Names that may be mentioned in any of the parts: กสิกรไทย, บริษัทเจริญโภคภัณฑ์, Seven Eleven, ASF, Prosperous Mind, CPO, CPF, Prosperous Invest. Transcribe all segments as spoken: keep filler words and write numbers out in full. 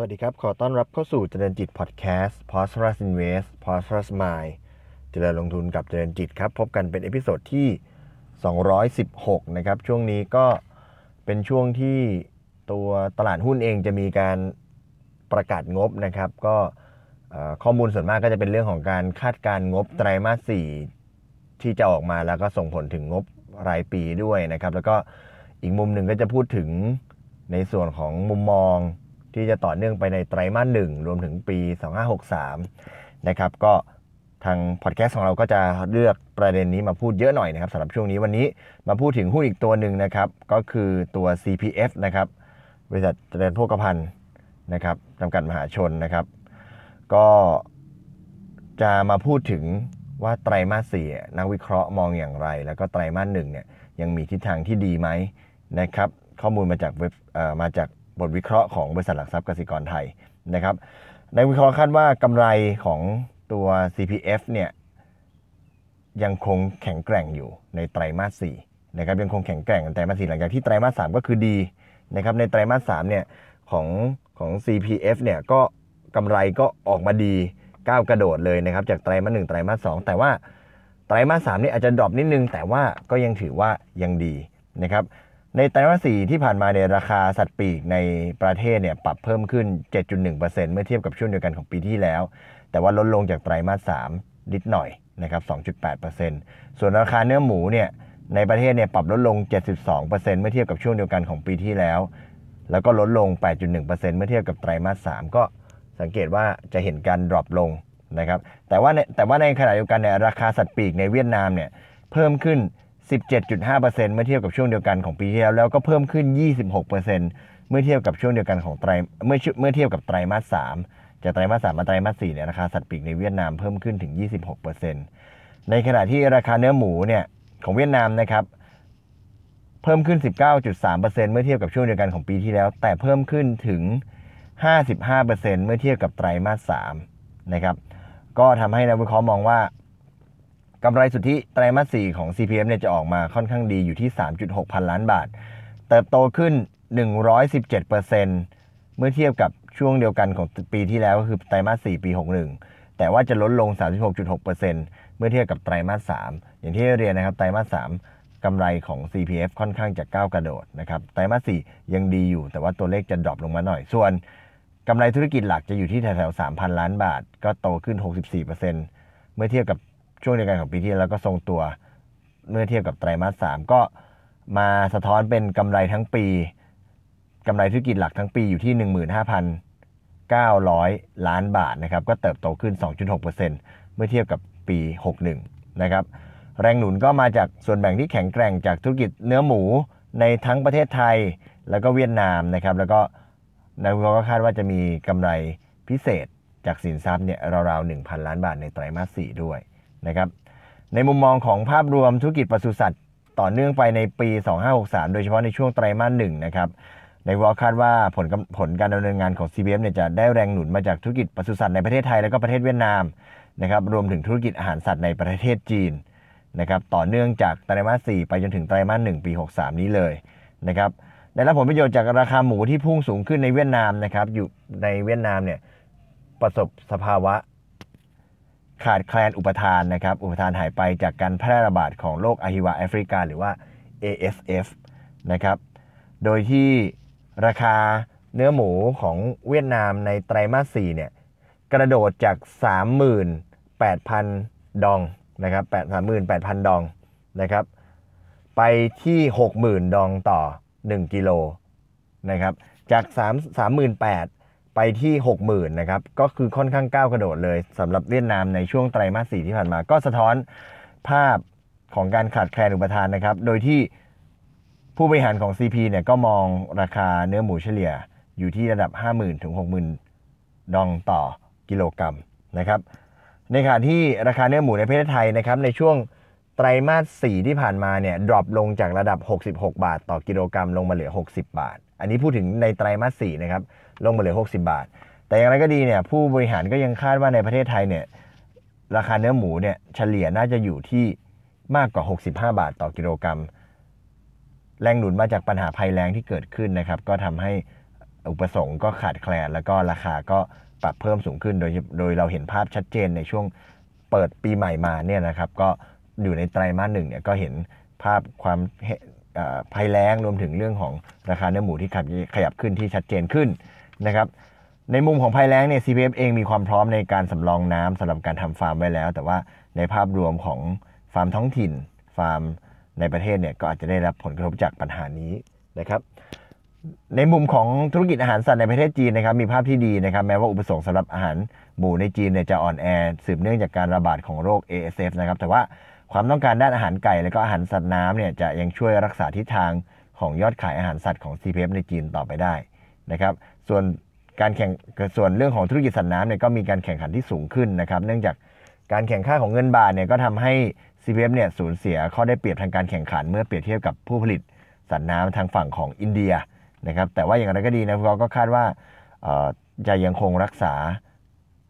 สวัสดีครับขอต้อนรับเข้าสู่เจริญจิตพอดแคสต์ Prosperous Invest Prosperous Mind เจริญลงทุนกับเจริญจิตครับพบกันเป็นเอพิโซดที่สองร้อยสิบหกนะครับช่วงนี้ก็เป็นช่วงที่ตัวตลาดหุ้นเองจะมีการประกาศงบนะครับก็ข้อมูลส่วนมากก็จะเป็นเรื่องของการคาดการณ์งบไตรมาสสี่ที่จะออกมาแล้วก็ส่งผลถึงงบรายปีด้วยนะครับแล้วก็อีกมุมหนึ่งก็จะพูดถึงในส่วนของมุมมองที่จะต่อเนื่องไปในไตรมาสหนึ่งรวมถึงปีสองห้าหกสามนะครับก็ทางพอดแคสต์ของเราก็จะเลือกประเด็นนี้มาพูดเยอะหน่อยนะครับสำหรับช่วงนี้วันนี้มาพูดถึงหุ้นอีกตัวหนึ่งนะครับก็คือตัว ซี พี เอฟ นะครับบริษัทเจริญโภคภัณฑ์นะครับจำกัดมหาชนนะครับก็จะมาพูดถึงว่าไตรมาสสี่นักวิเคราะห์มองอย่างไรแล้วก็ไตรมาสหนึ่งเนี่ยยังมีทิศทางที่ดีไหมนะครับข้อมูลมาจากเว็บเอ่อมาจากบทวิเคราะห์ของบริษัทหลักทรัพย์กสิกรไทยนะครับในวิเคราะห์คาดว่ากำไรของตัว ซี พี เอฟ เนี่ยยังคงแข็งแกร่งอยู่ในไตรมาสสี่นะครับยังคงแข็งแกร่งในไตรมาสสี่หลังจากที่ไตรมาสสามก็คือดีนะครับในไตรมาสสามเนี่ยของของ ซี พี เอฟ เนี่ยก็กำไรก็ออกมาดีก้าวกระโดดเลยนะครับจากไตรมาสหนึ่งไตรมาสสองแต่ว่าไตรมาสสามนี่อาจจะดรอปนิดนึงแต่ว่าก็ยังถือว่ายังดีนะครับในไตรมาสสี่ที่ผ่านมาในราคาสัตว์ปีกในประเทศเนี่ยปรับเพิ่มขึ้น เจ็ดจุดหนึ่งเปอร์เซ็นต์ เมื่อเทียบกับช่วงเดียวกันของปีที่แล้วแต่ว่าลดลงจากไตรมาสสามนิดหน่อยนะครับ สองจุดแปดเปอร์เซ็นต์ ส่วนราคาเนื้อหมูเนี่ยในประเทศเนี่ยปรับลดลง เจ็ดสิบสองเปอร์เซ็นต์ เมื่อเทียบกับช่วงเดียวกันของปีที่แล้วแล้วก็ลดลง แปดจุดหนึ่งเปอร์เซ็นต์ เมื่อเทียบกับไตรมาสสามก็สังเกตว่าจะเห็นการดรอปลงนะครับแต่ว่าแต่ว่าในขณะเดียวกันเนี่ยราคาสัตว์ปีกในเวียดนามเนี่ยเพิ่มขึ้นสิบเจ็ดจุดห้าเปอร์เซ็นต์ เมื่อเทียบกับช่วงเดียวกันของปีที่แล้วแล้วก็เพิ่มขึ้น ยี่สิบหกเปอร์เซ็นต์ เมื่อเทียบกับช่วงเดียวกันของไตรเมื่อเมื่อเทียบกับไตรมาสสามจากไตรมาสสามมาไตรมาสสี่เนี่ยราคาสัตว์ปีกในเวียดนามเพิ่มขึ้นถึง ยี่สิบหกเปอร์เซ็นต์ ในขณะที่ราคาเนื้อหมูเนี่ยของเวียดนามนะครับเพิ่มขึ้น สิบเก้าจุดสามเปอร์เซ็นต์ เมื่อเทียบกับช่วงเดียวกันของปีที่แล้วแต่เพิ่มขึ้นถึง ห้าสิบห้าเปอร์เซ็นต์ เมื่อเทียบกับไตรมาสสามนะครับก็ทำให้นักวิเคราะห์มองว่ากำไรสุทธิไตรมาสสี่ของ ซี พี เอฟ เนี่ยจะออกมาค่อนข้างดีอยู่ที่ สามจุดหก พันล้านบาทเติบโตขึ้น หนึ่งร้อยสิบเจ็ดเปอร์เซ็นต์ เมื่อเทียบกับช่วงเดียวกันของปีที่แล้วก็คือไตรมาสสี่ปีหกสิบเอ็ดแต่ว่าจะลดลง สามสิบหกจุดหกเปอร์เซ็นต์ เมื่อเทียบกับไตรมาสสามอย่างที่เรียนนะครับไตรมาสสามกำไรของ ซี พี เอฟ ค่อนข้างจะก้าวกระโดดนะครับไตรมาสสี่ยังดีอยู่แต่ว่าตัวเลขจะดรอปลงมาหน่อยส่วนกำไรธุรกิจหลักจะอยู่ที่แถวๆ สามพัน ล้านบาทก็โตขึ้น หกสิบสี่เปอร์เซ็นต์ เมื่อเทียบกับช่วงเดียวกันของปีที่แล้วก็ทรงตัวเมื่อเทียบกับไตรมาสสามก็มาสะท้อนเป็นกำไรทั้งปีกำไรธุรกิจหลักทั้งปีอยู่ที่ หนึ่งหมื่นห้าพันเก้าร้อย ล้านบาทนะครับก็เติบโตขึ้น สองจุดหกเปอร์เซ็นต์ เมื่อเทียบกับปีหกสิบเอ็ดนะครับแรงหนุนก็มาจากส่วนแบ่งที่แข็งแกร่งจากธุรกิจเนื้อหมูในทั้งประเทศไทยแล้วก็เวียดนามนะครับแล้วก็นักวิเคราะห์ก็คาดว่าจะมีกำไรพิเศษจากสินทรัพย์เนี่ยราวๆ หนึ่งพัน ล้านบาทในไตรมาสสี่ด้วยนะครับในมุมมองของภาพรวมธุรกิจปศุสัตว์ต่อเนื่องไปในปีสองห้าหกสามโดยเฉพาะในช่วงไตรมาสหนึ่งนะครับในวอลคาดว่าผลผลการดำเนินงานของ ซี พี เอฟ เนี่ยจะได้แรงหนุนมาจากธุรกิจปศุสัตว์ในประเทศไทยแล้วก็ประเทศเวียดนามนะครับรวมถึงธุรกิจอาหารสัตว์ในประเทศจีนนะครับต่อเนื่องจากไตรมาสสี่ไปจนถึงไตรมาสหนึ่งปีหกสิบสามนี้เลยนะครับได้รับผลประโยชน์จากราคาหมูที่พุ่งสูงขึ้นในเวียดนามนะครับอยู่ในเวียดนามเนี่ยประสบสภาวะขาดแคลนอุปทานนะครับอุปทานหายไปจากการแพร่ระบาดของโรคอะฮิวาแอฟริกาหรือว่า เอ เอส เอฟ นะครับโดยที่ราคาเนื้อหมูของเวียดนามในไตรมาสสี่เนี่ยกระโดดจาก สามหมื่นแปดพัน ดองนะครับ สามหมื่นแปดพัน ดองนะครับไปที่ หกหมื่น ดองต่อหนึ่งกิโลนะครับจากสามหมื่นแปดพันไปที่ หกหมื่น นะครับก็คือค่อนข้างก้าวกระโดดเลยสำหรับเวียดนามในช่วงไตรมาสสี่ที่ผ่านมาก็สะท้อนภาพของการขาดแคลนอุปทานนะครับโดยที่ผู้บริหารของ ซี พี เนี่ยก็มองราคาเนื้อหมูเฉลี่ยอยู่ที่ระดับ ห้าหมื่น ถึง หกหมื่น ดองต่อกิโลกรัมนะครับในขณะที่ราคาเนื้อหมูในประเทศไทยนะครับในช่วงไตรมาสสี่ที่ผ่านมาเนี่ยดรอปลงจากระดับหกสิบหกบาทต่อกิโลกรัมลงมาเหลือหกสิบบาทอันนี้พูดถึงในไตรมาสสี่นะครับลงมาเหลือหกสิบบาทแต่อย่างไรก็ดีเนี่ยผู้บริหารก็ยังคาดว่าในประเทศไทยเนี่ยราคาเนื้อหมูเนี่ยเฉลี่ยน่าจะอยู่ที่มากกว่าหกสิบห้าบาทต่อกิโลกรัมแรงหนุนมาจากปัญหาภัยแล้งที่เกิดขึ้นนะครับก็ทำให้ อุปสงค์ก็ขาดแคลนแล้วก็ราคาก็ปรับเพิ่มสูงขึ้นโดยโดยเราเห็นภาพชัดเจนในช่วงเปิดปีใหม่มาเนี่ยนะครับก็อยู่ในไตรมาสหนึ่งเนี่ยก็เห็นภาพความภัยแล้งรวมถึงเรื่องของราคาเนื้อหมูที่ขยับขึ้นที่ชัดเจนขึ้นนะครับในมุมของภัยแล้งเนี่ย ซี พี เอฟ เองมีความพร้อมในการสำรองน้ำสำหรับการทำฟาร์มไว้แล้วแต่ว่าในภาพรวมของฟาร์มท้องถิ่นฟาร์มในประเทศเนี่ยก็อาจจะได้รับผลกระทบจากปัญหานี้นะครับในมุมของธุรกิจอาหารสัตว์ในประเทศจีนนะครับมีภาพที่ดีนะครับแม้ว่าอุปสงค์สำหรับอาหารหมูในจีนเนี่ยจะอ่อนแอสืบเนื่องจากการระบาดของโรค เอ เอส เอฟ นะครับแต่ว่าความต้องการด้านอาหารไก่และก็อาหารสัตว์น้ำเนี่ยจะยังช่วยรักษาทิศทางของยอดขายอาหารสัตว์ของ ซี พี เอฟ ในจีนต่อไปได้นะครับส่วนการแข่งส่วนเรื่องของธุรกิจสัตว์น้ำเนี่ยก็มีการแข่งขันที่สูงขึ้นนะครับเนื่องจากการแข่งข้าของเงินบาทเนี่ยก็ทำให้ ซี พี เอฟ เนี่ยสูญเสียข้อได้เปรียบทางการแข่งขันเมื่อเปรียบเทียบกับผู้ผลิตสัตว์น้ำทางฝั่งของอินเดียนะครับแต่ว่าอย่างไรก็ดีนะเราก็คาดว่าจะยังคงรักษา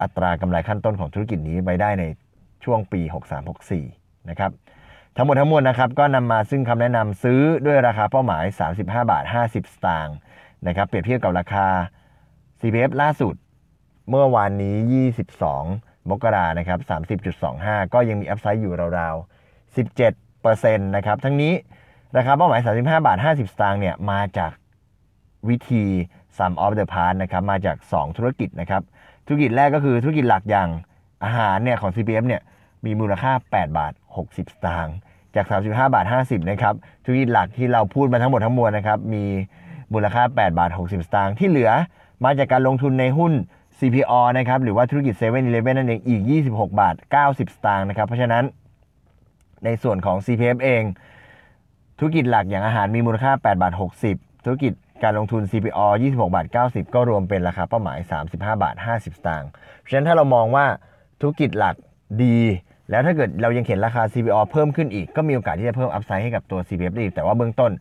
อัตรากำไรขั้นต้นของธุรกิจนี้ไว้ได้ในช่วงปี หกสามหกสี่ นะครับทั้งหมดทั้งมวลนะครับก็นำมาซึ่งคำแนะนำซื้อด้วยราคาเป้าหมาย สามสิบห้าบาทห้าสิบสตางค์นะครับเปรียบเทียบกับราคา ซี พี เอฟ ล่าสุดเมื่อวานนี้ยี่สิบสองมกราคมนะครับ สามสิบจุดสองห้า ก็ยังมีอัพไซด์อยู่ราวๆ สิบเจ็ดเปอร์เซ็นต์ นะครับทั้งนี้ราคาเป้าหมาย สามสิบห้าบาทห้าสิบสตางค์เนี่ยมาจากวิธี Sum of the Parts นะครับมาจากสองธุรกิจนะครับธุรกิจแรกก็คือธุรกิจหลักอย่างอาหารเนี่ยของ ซี พี เอฟ เนี่ยมีมูลค่าแปดบาทหกสิบสตางค์จากสามสิบห้าบาทห้าสิบนะครับธุรกิจหลักที่เราพูดมาทั้งหมดทั้งมวลนะครับมีมูลค่าแปดบาทหกสิบสตางค์ที่เหลือมาจากการลงทุนในหุ้น ซี พี โอ นะครับหรือว่าธุรกิจ เซเว่นอีเลฟเว่น นั่นเองอีกยี่สิบหกบาทเก้าสิบสตางค์นะครับเพราะฉะนั้นในส่วนของ ซี พี เอฟ เองธุรกิจหลักอย่างอาหารมีมูลค่าแปดบาทหกสิบธุรกิจการลงทุน ซี พี โอ ยี่สิบหกบาทเก้าสิบก็รวมเป็นราคาเป้าหมายสามสิบห้าบาทห้าสิบสตางค์เพราะฉะนั้นถ้าเรามองว่าธุรกิจหลักดีแล้วถ้าเกิดเรายังเห็นราคา ซี พี โอ เพิ่มขึ้นอีกก็มีโอกาสที่จะเพิ่มอัพไซด์ให้กับตัว ซี พี เอฟ ได้อีกแต่ว่าเบื้องต้น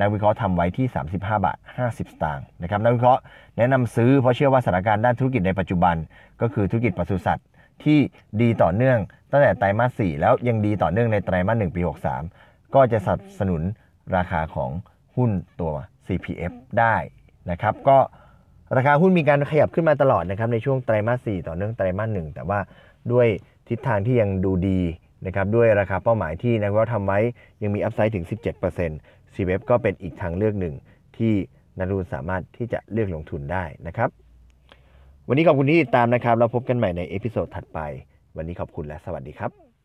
นักวิเคราะห์ทำไว้ที่สามสิบห้าบาทห้าสิบสตางค์นะครับนักวิเคราะห์แนะนำซื้อเพราะเชื่อว่าสถานการณ์ด้านธุรกิจในปัจจุบันก็คือธุรกิจปศุสัตว์ที่ดีต่อเนื่องตั้งแต่ไตรมาสสี่แล้วยังดีต่อเนื่องในไตรมาสหนึ่งปีหกสามก็จะสนับสนุนราคาของหุ้นตัวซี พี เอฟ ได้นะครับก็ราคาหุ้นมีการขยับขึ้นมาตลอดนะครับในช่วงไตรมาสสี่ต่อเนื่องไตรมาสหนึ่งแต่ว่าด้วยทิศทางที่ยังดูดีนะครับด้วยราคาเป้าหมายที่นักวิเคราะห์ทำไว้ยังมีอัพไซด์ถึง สิบเจ็ดเปอร์เซ็นต์ ซี พี เอฟ ก็เป็นอีกทางเลือกหนึ่งที่นักลงทุนสามารถที่จะเลือกลงทุนได้นะครับวันนี้ขอบคุณที่ติดตามนะครับแล้วพบกันใหม่ในเอพิโซดถัดไปวันนี้ขอบคุณและสวัสดีครับ